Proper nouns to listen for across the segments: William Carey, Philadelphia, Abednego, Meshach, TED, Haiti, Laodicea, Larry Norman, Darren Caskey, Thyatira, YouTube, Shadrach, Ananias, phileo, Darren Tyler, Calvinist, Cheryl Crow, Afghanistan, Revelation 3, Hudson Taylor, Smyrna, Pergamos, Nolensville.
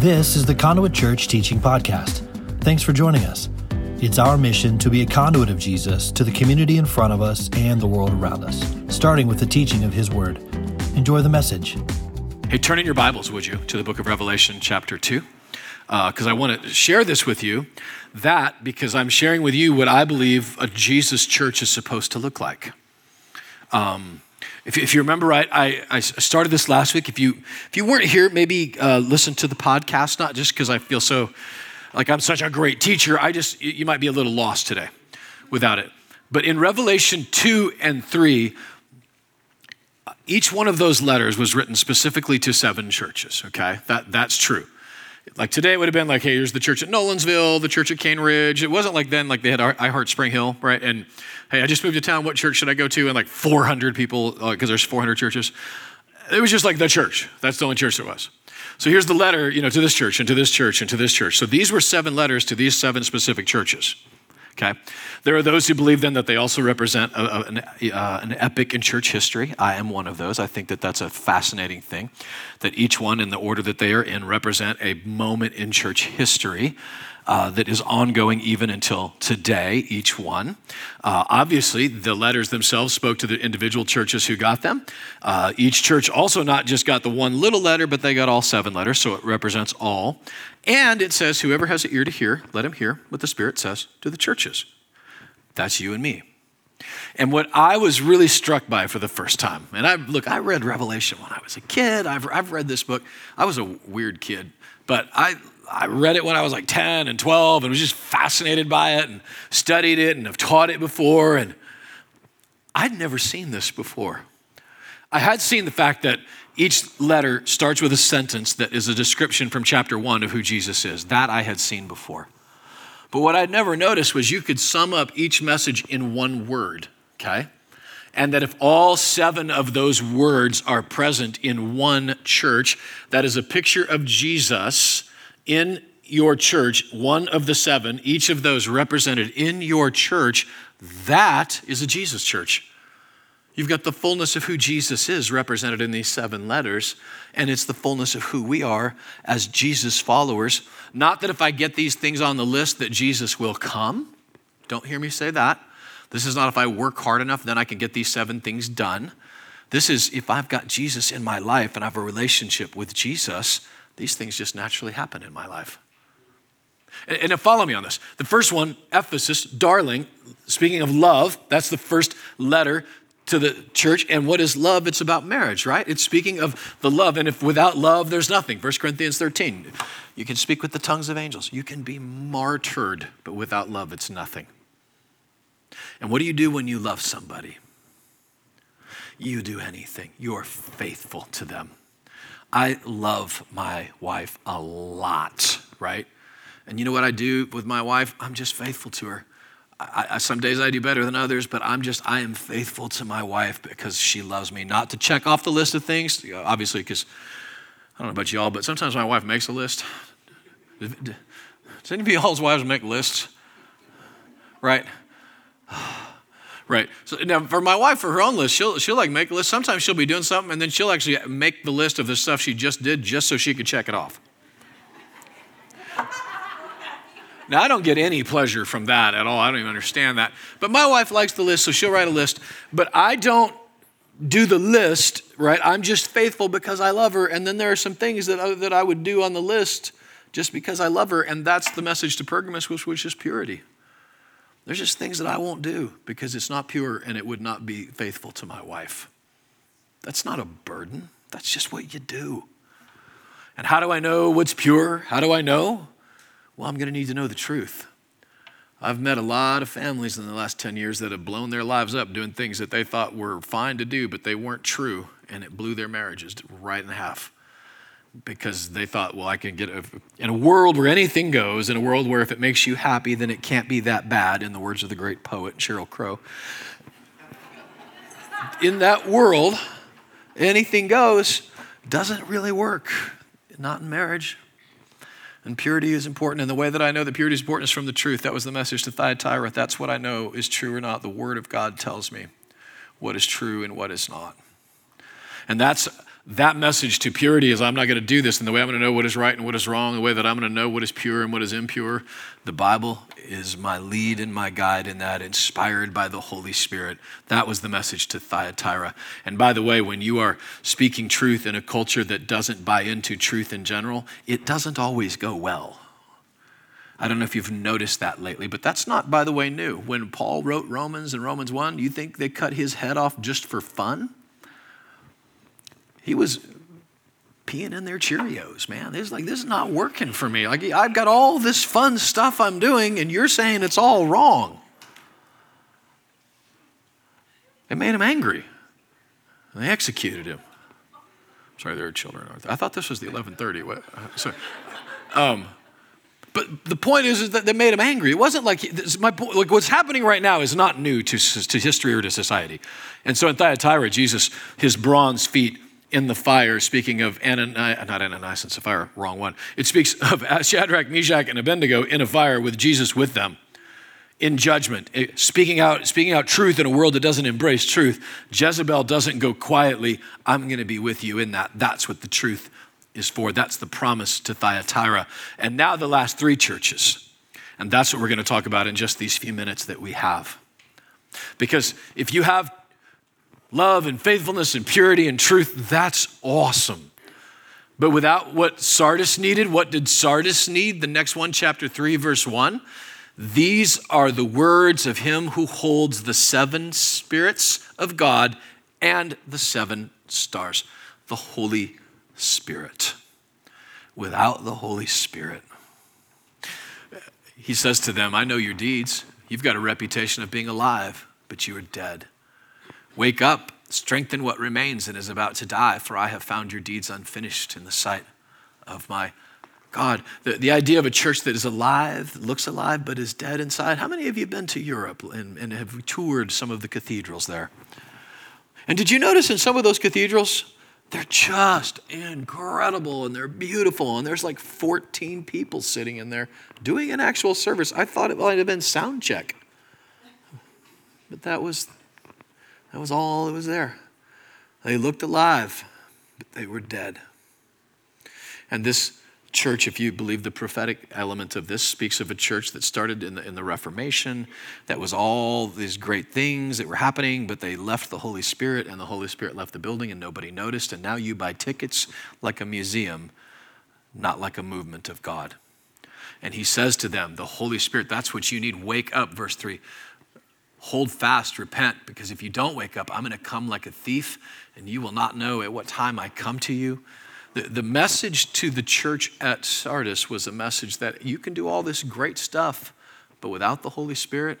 This is the Conduit Church Teaching Podcast. Thanks for joining us. It's our mission to be a conduit of Jesus to the community in front of us and the world around us, starting with the teaching of His Word. Enjoy the message. Hey, turn in your Bibles, would you, to the book of Revelation chapter 2, because I want to share this with you, because I'm sharing with you what I believe a Jesus church is supposed to look like. If you remember right, I started this last week. If you weren't here, maybe listen to the podcast, not just because I feel so like I'm such a great teacher. You might be a little lost today without it. But in Revelation 2 and 3, each one of those letters was written specifically to seven churches, okay? That's true. Like today it would have been like, hey, here's the church at Nolensville, the church at Cane Ridge. It wasn't like then, like they had I Heart Spring Hill, right? And hey, I just moved to town. What church should I go to? And like 400 people, because there's 400 churches. It was just like the church. That's the only church there was. So here's the letter, to this church and to this church and to this church. So these were seven letters to these seven specific churches, okay? There are those who believe then that they also represent an epic in church history. I am one of those. I think that that's a fascinating thing, that each one in the order that they are in represent a moment in church history that is ongoing even until today, each one. Obviously, the letters themselves spoke to the individual churches who got them. Each church also not just got the one little letter, but they got all seven letters, so it represents all. And it says, whoever has an ear to hear, let him hear what the Spirit says to the churches. That's you and me. And what I was really struck by for the first time, and I read Revelation when I was a kid. I've read this book. I was a weird kid, but I read it when I was like 10 and 12 and was just fascinated by it and studied it and have taught it before. And I'd never seen this before. I had seen the fact that each letter starts with a sentence that is a description from chapter 1 of who Jesus is. That I had seen before. But what I'd never noticed was you could sum up each message in one word, okay? And that if all seven of those words are present in one church, that is a picture of Jesus in your church, one of the seven, each of those represented in your church, that is a Jesus church. You've got the fullness of who Jesus is represented in these seven letters, and it's the fullness of who we are as Jesus followers. Not that if I get these things on the list that Jesus will come. Don't hear me say that. This is not if I work hard enough, then I can get these seven things done. This is if I've got Jesus in my life and I have a relationship with Jesus, these things just naturally happen in my life. And now follow me on this. The first one, Ephesus, darling, speaking of love, that's the first letter to the church. And what is love? It's about marriage, right? It's speaking of the love. And if without love, there's nothing. 1 Corinthians 13, you can speak with the tongues of angels. You can be martyred, but without love, it's nothing. And what do you do when you love somebody? You do anything. You're faithful to them. I love my wife a lot, right? And you know what I do with my wife? I'm just faithful to her. Some days I do better than others, but I am faithful to my wife because she loves me. Not to check off the list of things, obviously, because I don't know about y'all, but sometimes my wife makes a list. Does anybody all's wives make lists? Right? Right. So now for my wife, for her own list, she'll like make a list. Sometimes she'll be doing something and then she'll actually make the list of the stuff she just did just so she could check it off. Now, I don't get any pleasure from that at all. I don't even understand that. But my wife likes the list, so she'll write a list. But I don't do the list, right? I'm just faithful because I love her. And then there are some things that I would do on the list just because I love her. And that's the message to Pergamos, which is purity. There's just things that I won't do because it's not pure and it would not be faithful to my wife. That's not a burden. That's just what you do. And how do I know what's pure? How do I know? Well, I'm going to need to know the truth. I've met a lot of families in the last 10 years that have blown their lives up doing things that they thought were fine to do, but they weren't true, and it blew their marriages right in half. Because they thought, well, I can get in a world where anything goes, in a world where if it makes you happy, then it can't be that bad, in the words of the great poet Cheryl Crow. In that world, anything goes doesn't really work, not in marriage. And purity is important. And the way that I know that purity is important is from the truth. That was the message to Thyatira. That's what I know is true or not. The Word of God tells me what is true and what is not. And that's that message to purity is I'm not going to do this, and the way I'm going to know what is right and what is wrong, the way that I'm going to know what is pure and what is impure, the Bible is my lead and my guide in that, inspired by the Holy Spirit. That was the message to Thyatira. And by the way, when you are speaking truth in a culture that doesn't buy into truth in general, it doesn't always go well. I don't know if you've noticed that lately, but that's not, by the way, new. When Paul wrote Romans and Romans 1, you think they cut his head off just for fun? He was peeing in their Cheerios, man. He's like, this is not working for me. Like, I've got all this fun stuff I'm doing, and you're saying it's all wrong. It made him angry. And they executed him. Sorry, there are children, aren't there? I thought this was the 11:30. What? Sorry. But the point is that they made him angry. It wasn't like, like what's happening right now is not new to history or to society. And so in Thyatira, Jesus, his bronze feet in the fire, speaking of Ananias, not Ananias and Sapphira, wrong one. It speaks of Shadrach, Meshach, and Abednego in a fire with Jesus with them in judgment, speaking out truth in a world that doesn't embrace truth. Jezebel doesn't go quietly, I'm going to be with you in that. That's what the truth is for. That's the promise to Thyatira. And now the last three churches. And that's what we're going to talk about in just these few minutes that we have. Because if you have love and faithfulness and purity and truth, that's awesome. But without what Sardis needed, what did Sardis need? The next one, chapter 3, verse 1. These are the words of him who holds the seven spirits of God and the seven stars, the Holy Spirit. Without the Holy Spirit, he says to them, I know your deeds. You've got a reputation of being alive, but you are dead. Wake up, strengthen what remains and is about to die, for I have found your deeds unfinished in the sight of my God. The idea of a church that is alive, looks alive, but is dead inside. How many of you have been to Europe and have toured some of the cathedrals there? And did you notice in some of those cathedrals, they're just incredible and they're beautiful. And there's like 14 people sitting in there doing an actual service. I thought it might have been sound check. But that was all that was there. They looked alive, but they were dead. And this church, if you believe the prophetic element of this, speaks of a church that started in the Reformation, that was all these great things that were happening, but they left the Holy Spirit, and the Holy Spirit left the building, and nobody noticed. And now you buy tickets like a museum, not like a movement of God. And he says to them, the Holy Spirit, that's what you need. Wake up, verse 3. Hold fast, repent, because if you don't wake up, I'm going to come like a thief, and you will not know at what time I come to you. The message to the church at Sardis was a message that you can do all this great stuff, but without the Holy Spirit,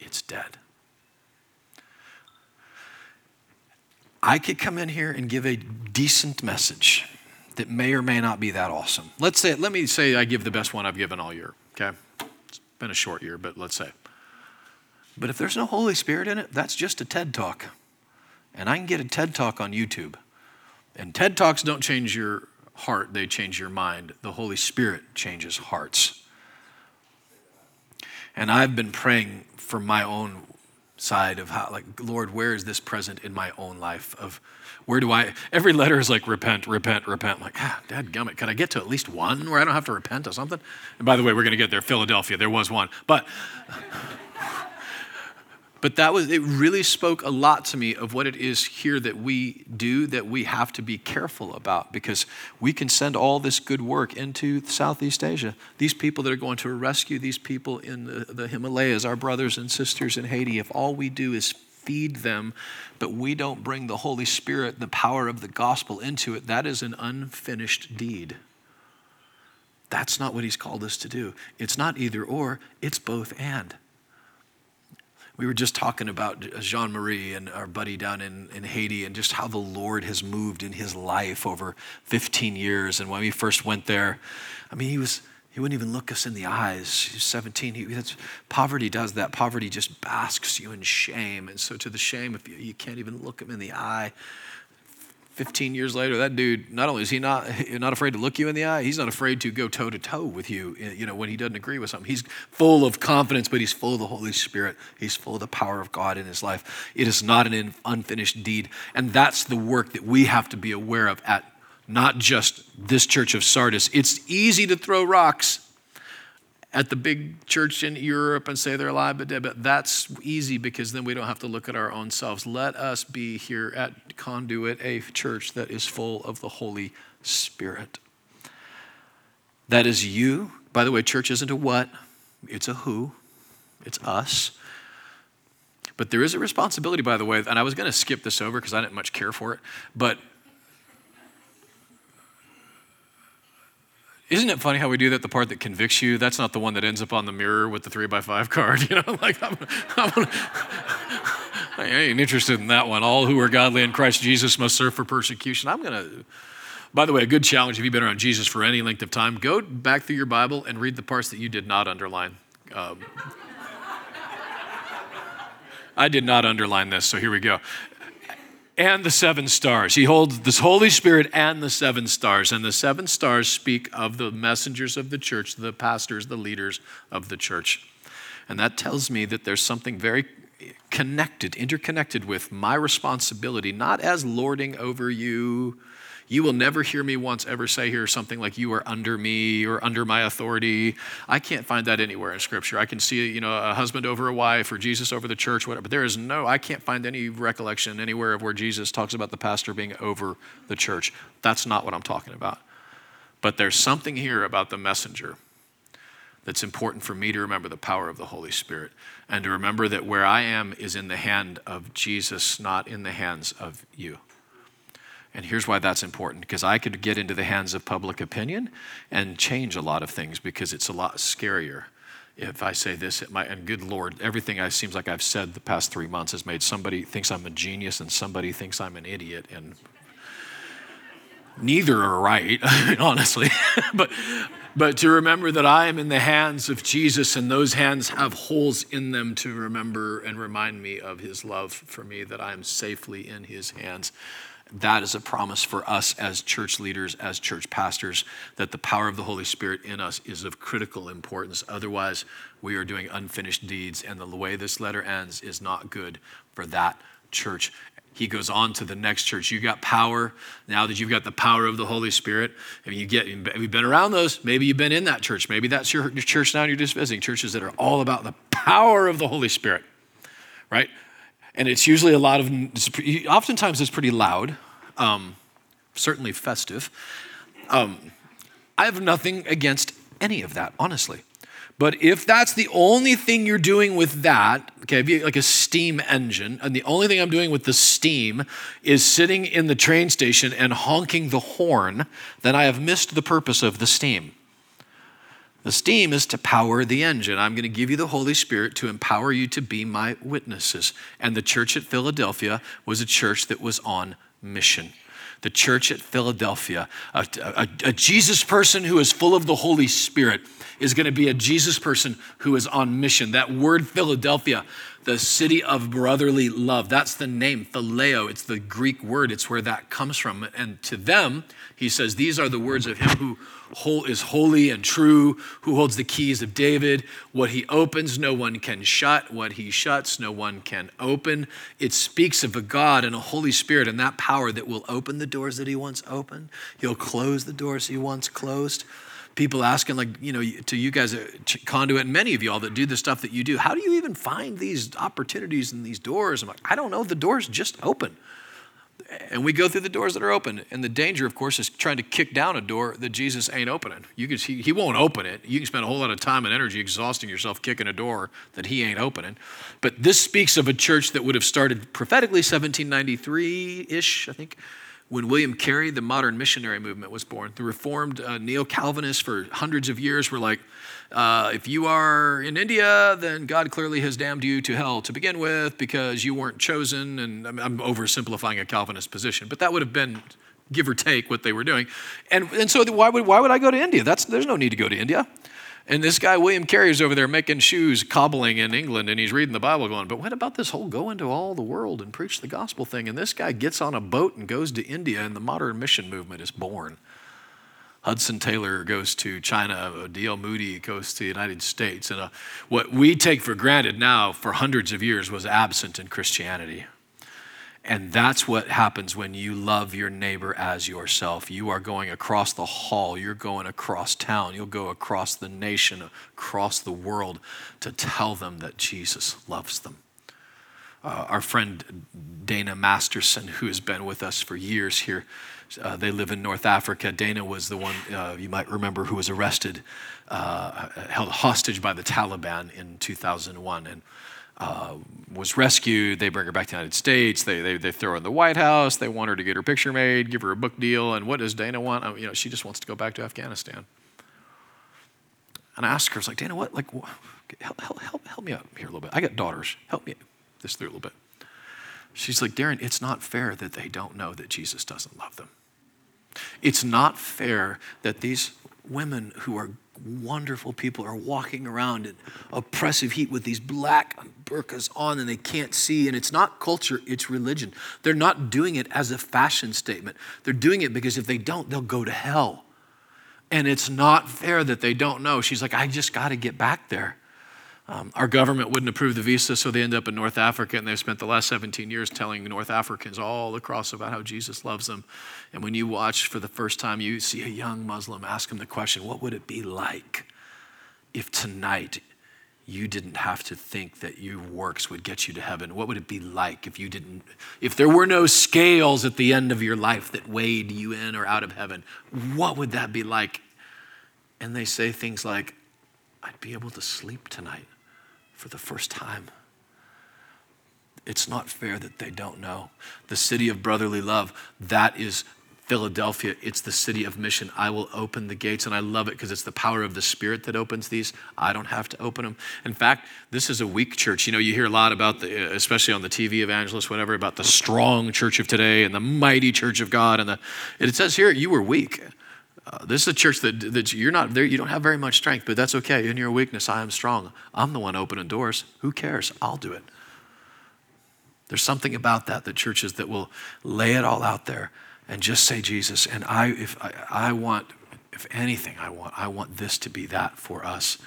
it's dead. I could come in here and give a decent message that may or may not be that awesome. Let me say I give the best one I've given all year, okay? It's been a short year, but let's say. But if there's no Holy Spirit in it, that's just a TED Talk. And I can get a TED Talk on YouTube. And TED Talks don't change your heart, they change your mind. The Holy Spirit changes hearts. And I've been praying for my own side of how, like, Lord, where is this present in my own life? Of where do I, every letter is like repent, repent, repent. I'm like, dadgummit, could I get to at least one where I don't have to repent of something? And by the way, we're going to get there, Philadelphia, there was one. But it really spoke a lot to me of what it is here that we do that we have to be careful about, because we can send all this good work into Southeast Asia. These people that are going to rescue these people in the Himalayas, our brothers and sisters in Haiti, if all we do is feed them, but we don't bring the Holy Spirit, the power of the gospel into it, that is an unfinished deed. That's not what he's called us to do. It's not either or, it's both and. We were just talking about Jean-Marie and our buddy down in Haiti and just how the Lord has moved in his life over 15 years. And when we first went there, I mean, he wouldn't even look us in the eyes. He was 17. Poverty does that. Poverty just basks you in shame. And so to the shame, if you can't even look him in the eye, 15 years later, that dude, not only is he not afraid to look you in the eye, he's not afraid to go toe-to-toe with you, you know, when he doesn't agree with something. He's full of confidence, but he's full of the Holy Spirit. He's full of the power of God in his life. It is not an unfinished deed. And that's the work that we have to be aware of at not just this church of Sardis. It's easy to throw rocks at the big church in Europe and say they're alive but dead, but that's easy because then we don't have to look at our own selves. Let us be here at Conduit, a church that is full of the Holy Spirit. That is you. By the way, church isn't a what, it's a who, it's us. But there is a responsibility, by the way, and I was gonna skip this over because I didn't much care for it, but isn't it funny how we do that? The part that convicts you, that's not the one that ends up on the mirror with the 3x5 card. You know, like, I ain't interested in that one. All who are godly in Christ Jesus must suffer persecution. By the way, a good challenge, if you've been around Jesus for any length of time, go back through your Bible and read the parts that you did not underline. I did not underline this, so here we go. And the 7 stars. He holds this Holy Spirit and the 7 stars. And the 7 stars speak of the messengers of the church, the pastors, the leaders of the church. And that tells me that there's something very interconnected with my responsibility, not as lording over you. You will never hear me once ever say here something like you are under me or under my authority. I can't find that anywhere in Scripture. I can see, you know, a husband over a wife or Jesus over the church, whatever. But I can't find any recollection anywhere of where Jesus talks about the pastor being over the church. That's not what I'm talking about. But there's something here about the messenger that's important for me to remember, the power of the Holy Spirit, and to remember that where I am is in the hand of Jesus, not in the hands of you. And here's why that's important, because I could get into the hands of public opinion and change a lot of things because it's a lot scarier. If I say this, and good Lord, everything seems like I've said the past 3 months has made somebody thinks I'm a genius and somebody thinks I'm an idiot, and neither are right, honestly. But to remember that I am in the hands of Jesus, and those hands have holes in them to remember and remind me of his love for me, that I am safely in his hands. That is a promise for us as church leaders, as church pastors, that the power of the Holy Spirit in us is of critical importance. Otherwise, we are doing unfinished deeds, and the way this letter ends is not good for that church. He goes on to the next church. You got power. Now that you've got the power of the Holy Spirit, and we've been around those. Maybe you've been in that church. Maybe that's your church now, and you're just visiting churches that are all about the power of the Holy Spirit, right? And it's usually oftentimes it's pretty loud, certainly festive. I have nothing against any of that, honestly. But if that's the only thing you're doing with that, okay, if you, like a steam engine, and the only thing I'm doing with the steam is sitting in the train station and honking the horn, then I have missed the purpose of the steam. The steam is to power the engine. I'm going to give you the Holy Spirit to empower you to be my witnesses. And the church at Philadelphia was a church that was on mission. The church at Philadelphia, a Jesus person who is full of the Holy Spirit is going to be a Jesus person who is on mission. That word Philadelphia, the city of brotherly love, that's the name, phileo. It's the Greek word. It's where that comes from. And to them, he says, these are the words of him who is holy and true, who holds the keys of David. What he opens, no one can shut. What he shuts, no one can open. It speaks of a God and a Holy Spirit and that power that will open the doors that he once opened. He'll close the doors he once closed. People asking, like, you know, to you guys at Conduit, and many of y'all that do the stuff that you do, how do you even find these opportunities and these doors? I'm like, I don't know, the doors just open. And we go through the doors that are open. And the danger, of course, is trying to kick down a door that Jesus ain't opening. He won't open it. You can spend a whole lot of time and energy exhausting yourself kicking a door that he ain't opening. But this speaks of a church that would have started prophetically 1793-ish, I think, when William Carey, the modern missionary movement, was born. The Reformed neo-Calvinists for hundreds of years were like, if you are in India, then God clearly has damned you to hell to begin with because you weren't chosen. And I'm oversimplifying a Calvinist position, but that would have been give or take what they were doing. And so why would I go to India? There's no need to go to India. And this guy, William Carey, is over there making shoes, cobbling in England, and he's reading the Bible going, but what about this whole go into all the world and preach the gospel thing? And this guy gets on a boat and goes to India, and the modern mission movement is born. Hudson Taylor goes to China, D.L. Moody goes to the United States, and what we take for granted now for hundreds of years was absent in Christianity. And that's what happens when you love your neighbor as yourself. You are going across the hall. You're going across town. You'll go across the nation, across the world to tell them that Jesus loves them. Our friend Dana Masterson, who has been with us for years here, they live in North Africa. Dana was the one, you might remember, who was arrested, held hostage by the Taliban in 2001. And was rescued. They bring her back to the United States. They throw her in the White House. They want her to get her picture made, give her a book deal. And what does Dana want? She just wants to go back to Afghanistan. And I asked her, I was like, Dana, what? Like, help me out here a little bit. I got daughters. Help me this through a little bit. She's like, Darren, it's not fair that they don't know that Jesus doesn't love them. It's not fair that these women who are wonderful people are walking around in oppressive heat with these black burqas on and they can't see. And it's not culture, it's religion. They're not doing it as a fashion statement. They're doing it because if they don't, they'll go to hell. And it's not fair that they don't know. She's like, I just got to get back there. Our government wouldn't approve the visa, so they end up in North Africa, and they've spent the last 17 years telling North Africans all across about how Jesus loves them. And when you watch for the first time, you see a young Muslim ask him the question, what would it be like if tonight you didn't have to think that your works would get you to heaven? What would it be like if you didn't, if there were no scales at the end of your life that weighed you in or out of heaven? What would that be like? And they say things like, I'd be able to sleep tonight. For the first time. It's not fair that they don't know. The city of brotherly love, that is Philadelphia. It's the city of mission. I will open the gates, and I love it because it's the power of the Spirit that opens these. I don't have to open them. In fact, this is a weak church. You hear a lot about, especially on the TV evangelists, whatever, about the strong church of today and the mighty church of God. And it says here, you were weak. This is a church that you're not there. You don't have very much strength, but that's okay. In your weakness, I am strong. I'm the one opening doors. Who cares? I'll do it. There's something about that, the churches that will lay it all out there and just say, Jesus, and I want this to be that for us.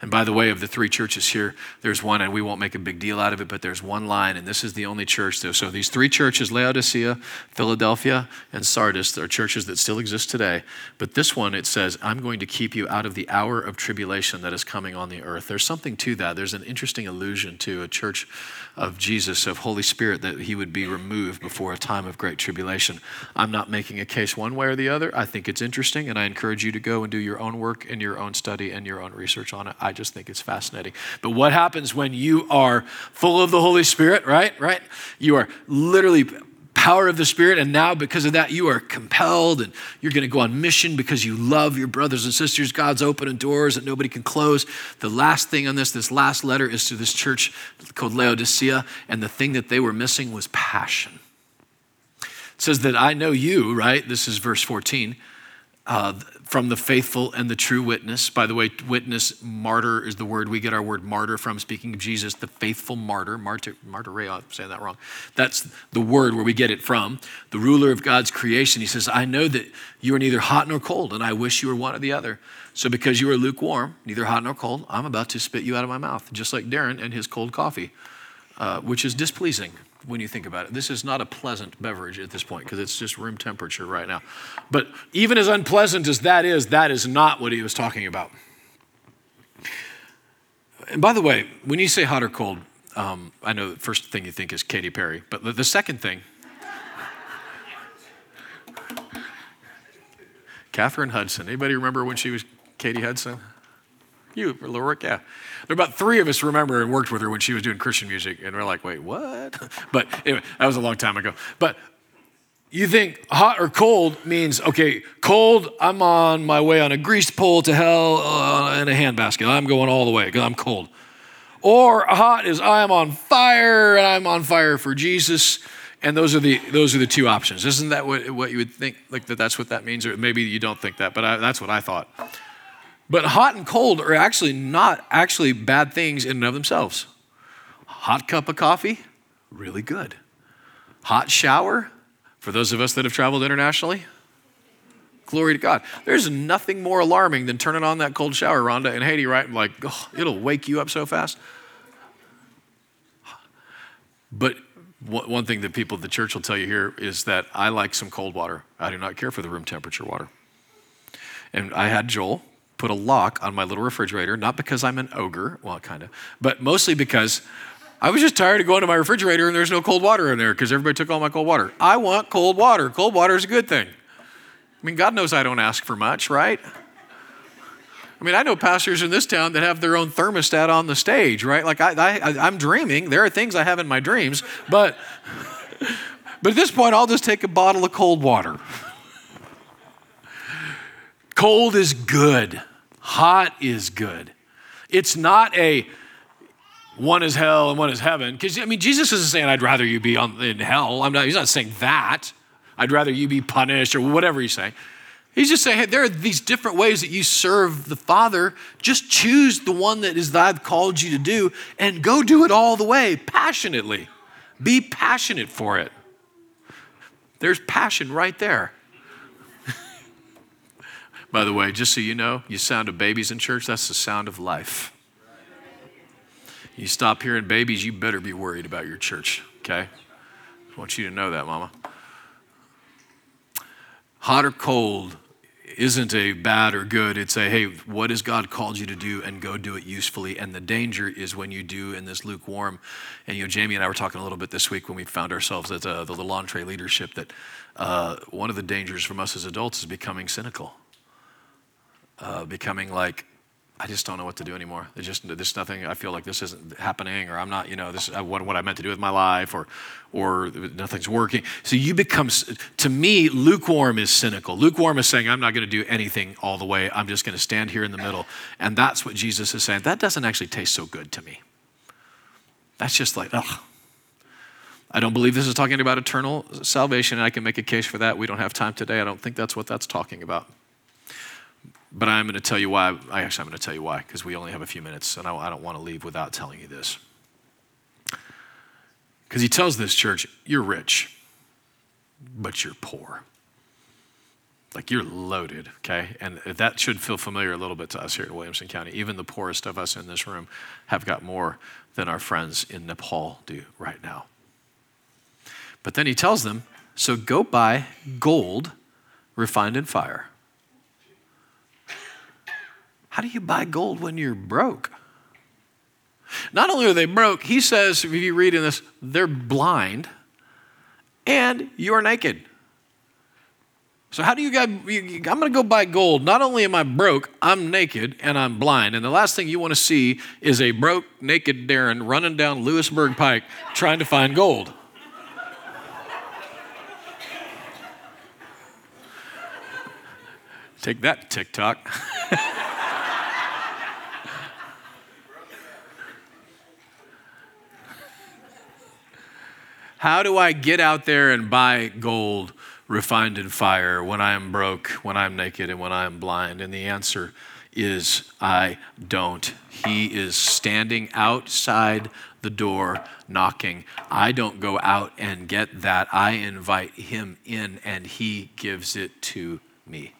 And by the way, of the three churches here, there's one, and we won't make a big deal out of it, but there's one line, and this is the only church. So these three churches, Laodicea, Philadelphia, and Sardis, are churches that still exist today. But this one, it says, I'm going to keep you out of the hour of tribulation that is coming on the earth. There's something to that. There's an interesting allusion to a church of Jesus, of Holy Spirit, that he would be removed before a time of great tribulation. I'm not making a case one way or the other. I think it's interesting, and I encourage you to go and do your own work and your own study and your own research on it. I just think it's fascinating. But what happens when you are full of the Holy Spirit, right? You are literally power of the Spirit, and now because of that, you are compelled, and you're going to go on mission because you love your brothers and sisters. God's opening doors that nobody can close. The last thing on this last letter is to this church called Laodicea, and the thing that they were missing was passion. It says that I know you, right? This is verse 14. From the faithful and the true witness. By the way, witness, martyr is the word we get our word martyr from, speaking of Jesus, the faithful martyr, I'm saying that wrong. That's the word where we get it from. The ruler of God's creation, he says, I know that you are neither hot nor cold, and I wish you were one or the other. So because you are lukewarm, neither hot nor cold, I'm about to spit you out of my mouth, just like Darren and his cold coffee, which is displeasing. When you think about it, this is not a pleasant beverage at this point because it's just room temperature right now. But even as unpleasant as that is not what he was talking about. And by the way, when you say hot or cold, I know the first thing you think is Katy Perry, but the second thing, Katherine Hudson. Anybody remember when she was Katie Hudson? You, Lorick, yeah. There are about three of us remember and worked with her when she was doing Christian music, and we're like, wait, what? But anyway, that was a long time ago. But you think hot or cold means, okay, cold, I'm on my way on a greased pole to hell in a handbasket. I'm going all the way because I'm cold. Or hot is I'm on fire and I'm on fire for Jesus. And those are the two options. Isn't that what you would think? Like that's what that means? Or maybe you don't think that, but that's what I thought. But hot and cold are actually not actually bad things in and of themselves. Hot cup of coffee, really good. Hot shower, for those of us that have traveled internationally, glory to God. There's nothing more alarming than turning on that cold shower, Rhonda, in Haiti, right? Like, oh, it'll wake you up so fast. But one thing that people at the church will tell you here is that I like some cold water. I do not care for the room temperature water. And I had Joel put a lock on my little refrigerator, not because I'm an ogre, well, kind of, but mostly because I was just tired of going to my refrigerator and there's no cold water in there because everybody took all my cold water. I want cold water. Cold water is a good thing. I mean, God knows I don't ask for much, right? I mean, I know pastors in this town that have their own thermostat on the stage, right? Like, I'm dreaming. There are things I have in my dreams, but at this point, I'll just take a bottle of cold water. Cold is good. Hot is good. It's not a one is hell and one is heaven. Because, I mean, Jesus isn't saying I'd rather you be in hell. He's not saying that. I'd rather you be punished or whatever he's saying. He's just saying, hey, there are these different ways that you serve the Father. Just choose the one that is that I've called you to do and go do it all the way, passionately. Be passionate for it. There's passion right there. By the way, just so you know, you sound of babies in church, that's the sound of life. You stop hearing babies, you better be worried about your church, okay? I want you to know that, Mama. Hot or cold isn't a bad or good. It's a, hey, what has God called you to do and go do it usefully? And the danger is when you do in this lukewarm. And, you know, Jamie and I were talking a little bit this week when we found ourselves at the little entree leadership that one of the dangers from us as adults is becoming cynical. Becoming like, I just don't know what to do anymore. There's nothing, I feel like this isn't happening, or I'm not, you know, this is what I meant to do with my life, or nothing's working. So you become, to me, lukewarm is cynical. Lukewarm is saying, I'm not going to do anything all the way. I'm just going to stand here in the middle. And that's what Jesus is saying. That doesn't actually taste so good to me. That's just like, ugh. I don't believe this is talking about eternal salvation, and I can make a case for that. We don't have time today. I don't think that's what that's talking about. But I'm going to tell you why. I'm going to tell you why, because we only have a few minutes, and I don't want to leave without telling you this. Because he tells this church, you're rich, but you're poor. Like, you're loaded, okay? And that should feel familiar a little bit to us here in Williamson County. Even the poorest of us in this room have got more than our friends in Nepal do right now. But then he tells them, so go buy gold refined in fire. How do you buy gold when you're broke? Not only are they broke, he says, if you read in this, they're blind and you're naked. So how do you guys, I'm going to go buy gold. Not only am I broke, I'm naked and I'm blind. And the last thing you want to see is a broke, naked Darren running down Lewisburg Pike trying to find gold. Take that, TikTok. How do I get out there and buy gold refined in fire when I am broke, when I'm naked, and when I am blind? And the answer is I don't. He is standing outside the door knocking. I don't go out and get that. I invite him in, and he gives it to me.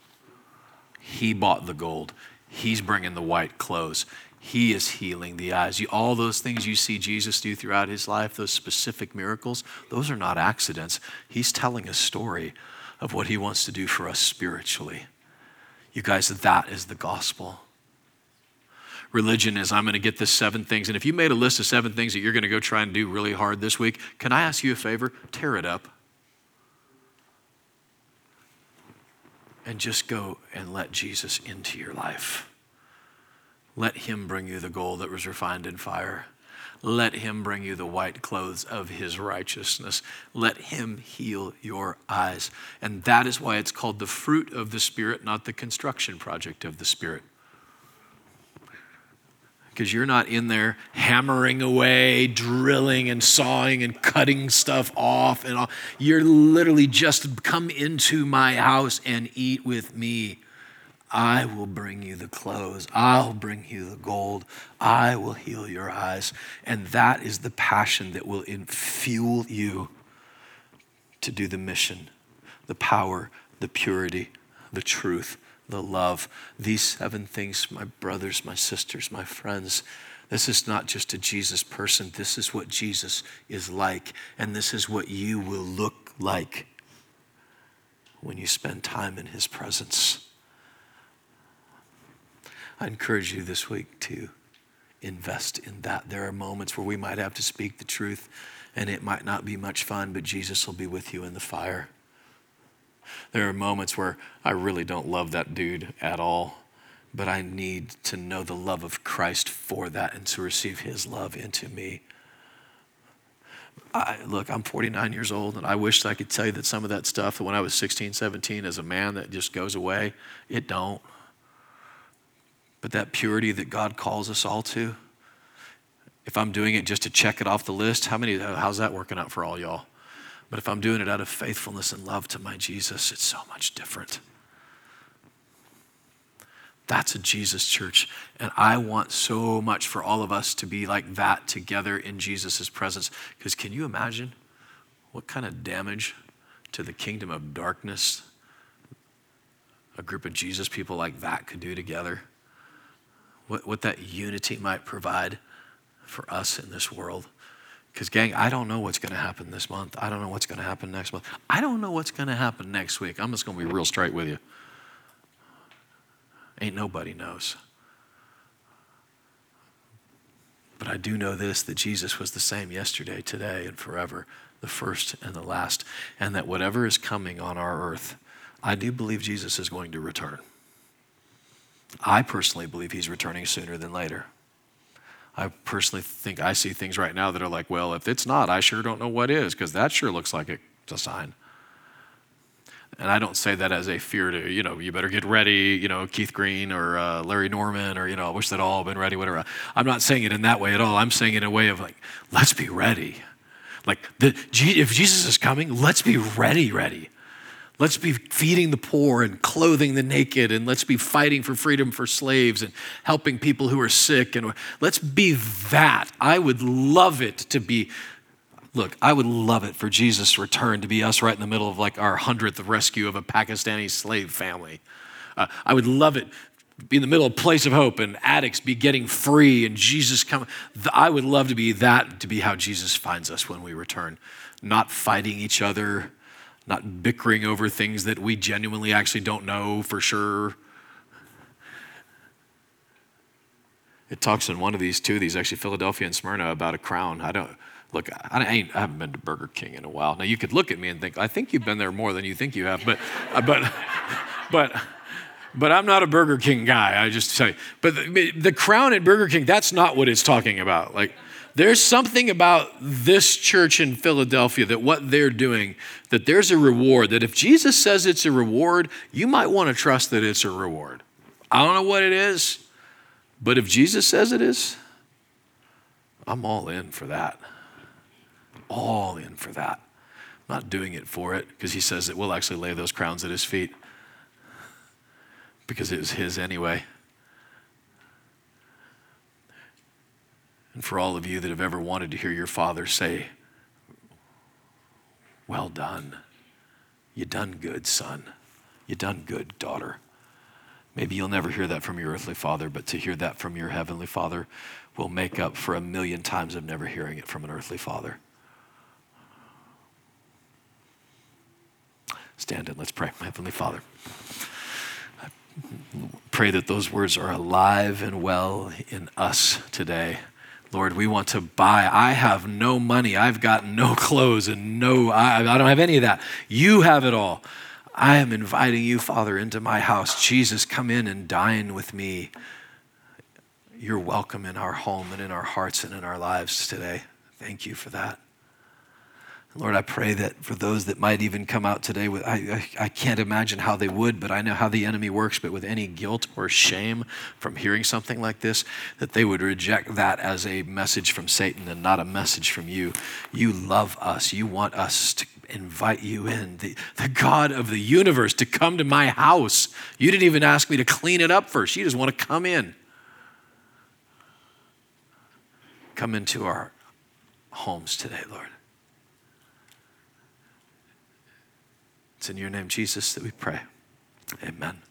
He bought the gold. He's bringing the white clothes. He is healing the eyes. All those things you see Jesus do throughout his life, those specific miracles, those are not accidents. He's telling a story of what he wants to do for us spiritually. You guys, that is the gospel. Religion is, I'm going to get the 7 things. And if you made a list of 7 things that you're going to go try and do really hard this week, can I ask you a favor? Tear it up. And just go and let Jesus into your life. Let him bring you the gold that was refined in fire. Let him bring you the white clothes of his righteousness. Let him heal your eyes. And that is why it's called the fruit of the Spirit, not the construction project of the Spirit. Because you're not in there hammering away, drilling and sawing and cutting stuff off and all. You're literally just come into my house and eat with me. I will bring you the clothes. I'll bring you the gold. I will heal your eyes. And that is the passion that will fuel you to do the mission, the power, the purity, the truth, the love. These 7 things, my brothers, my sisters, my friends, this is not just a Jesus person. This is what Jesus is like. And this is what you will look like when you spend time in his presence. I encourage you this week to invest in that. There are moments where we might have to speak the truth and it might not be much fun, but Jesus will be with you in the fire. There are moments where I really don't love that dude at all, but I need to know the love of Christ for that and to receive his love into me. I'm 49 years old, and I wish I could tell you that some of that stuff that when I was 16, 17, as a man, that just goes away. It don't. But that purity that God calls us all to, if I'm doing it just to check it off the list, how's that working out for all y'all? But if I'm doing it out of faithfulness and love to my Jesus, it's so much different. That's a Jesus church. And I want so much for all of us to be like that together in Jesus' presence. Because can you imagine what kind of damage to the kingdom of darkness a group of Jesus people like that could do together? What that unity might provide for us in this world. Because gang, I don't know what's going to happen this month. I don't know what's going to happen next month. I don't know what's going to happen next week. I'm just going to be real straight with you. Ain't nobody knows. But I do know this, that Jesus was the same yesterday, today, and forever, the first and the last, and that whatever is coming on our earth, I do believe Jesus is going to return. I personally believe he's returning sooner than later. I personally think I see things right now that are like, well, if it's not, I sure don't know what is, because that sure looks like it's a sign. And I don't say that as a fear to, you better get ready, Keith Green or Larry Norman or, I wish they'd all been ready, whatever. I'm not saying it in that way at all. I'm saying it in a way of like, let's be ready. Like, if Jesus is coming, let's be ready. Let's be feeding the poor and clothing the naked, and let's be fighting for freedom for slaves and helping people who are sick. And let's be that. I would love it to be. Look, I would love it for Jesus' return to be us right in the middle of like our 100th rescue of a Pakistani slave family. I would love it to be in the middle of Place of Hope and addicts be getting free and Jesus come. I would love to be that, to be how Jesus finds us when we return. Not fighting each other, not bickering over things that we genuinely actually don't know for sure. It talks in one of these, actually Philadelphia and Smyrna, about a crown. I haven't been to Burger King in a while. Now you could look at me and think, I think you've been there more than you think you have, but I'm not a Burger King guy. I just tell you. But the crown at Burger King, that's not what it's talking about. Like, there's something about this church in Philadelphia that what they're doing, that there's a reward. That if Jesus says it's a reward, you might want to trust that it's a reward. I don't know what it is, but if Jesus says it is, I'm all in for that. All in for that. I'm not doing it for it, because he says that we'll actually lay those crowns at his feet because it was his anyway. And for all of you that have ever wanted to hear your Father say, well done. You done good, son. You done good, daughter. Maybe you'll never hear that from your earthly father, but to hear that from your heavenly Father will make up for a million times of never hearing it from an earthly father. Stand and let's pray. Heavenly Father, I pray that those words are alive and well in us today. Lord, we want to buy. I have no money. I've got no clothes and I don't have any of that. You have it all. I am inviting you, Father, into my house. Jesus, come in and dine with me. You're welcome in our home and in our hearts and in our lives today. Thank you for that. Lord, I pray that for those that might even come out today, with I can't imagine how they would, but I know how the enemy works, but with any guilt or shame from hearing something like this, that they would reject that as a message from Satan and not a message from you. You love us. You want us to invite you in, the God of the universe, to come to my house. You didn't even ask me to clean it up first. You just want to come in. Come into our homes today, Lord. It's in your name, Jesus, that we pray. Amen.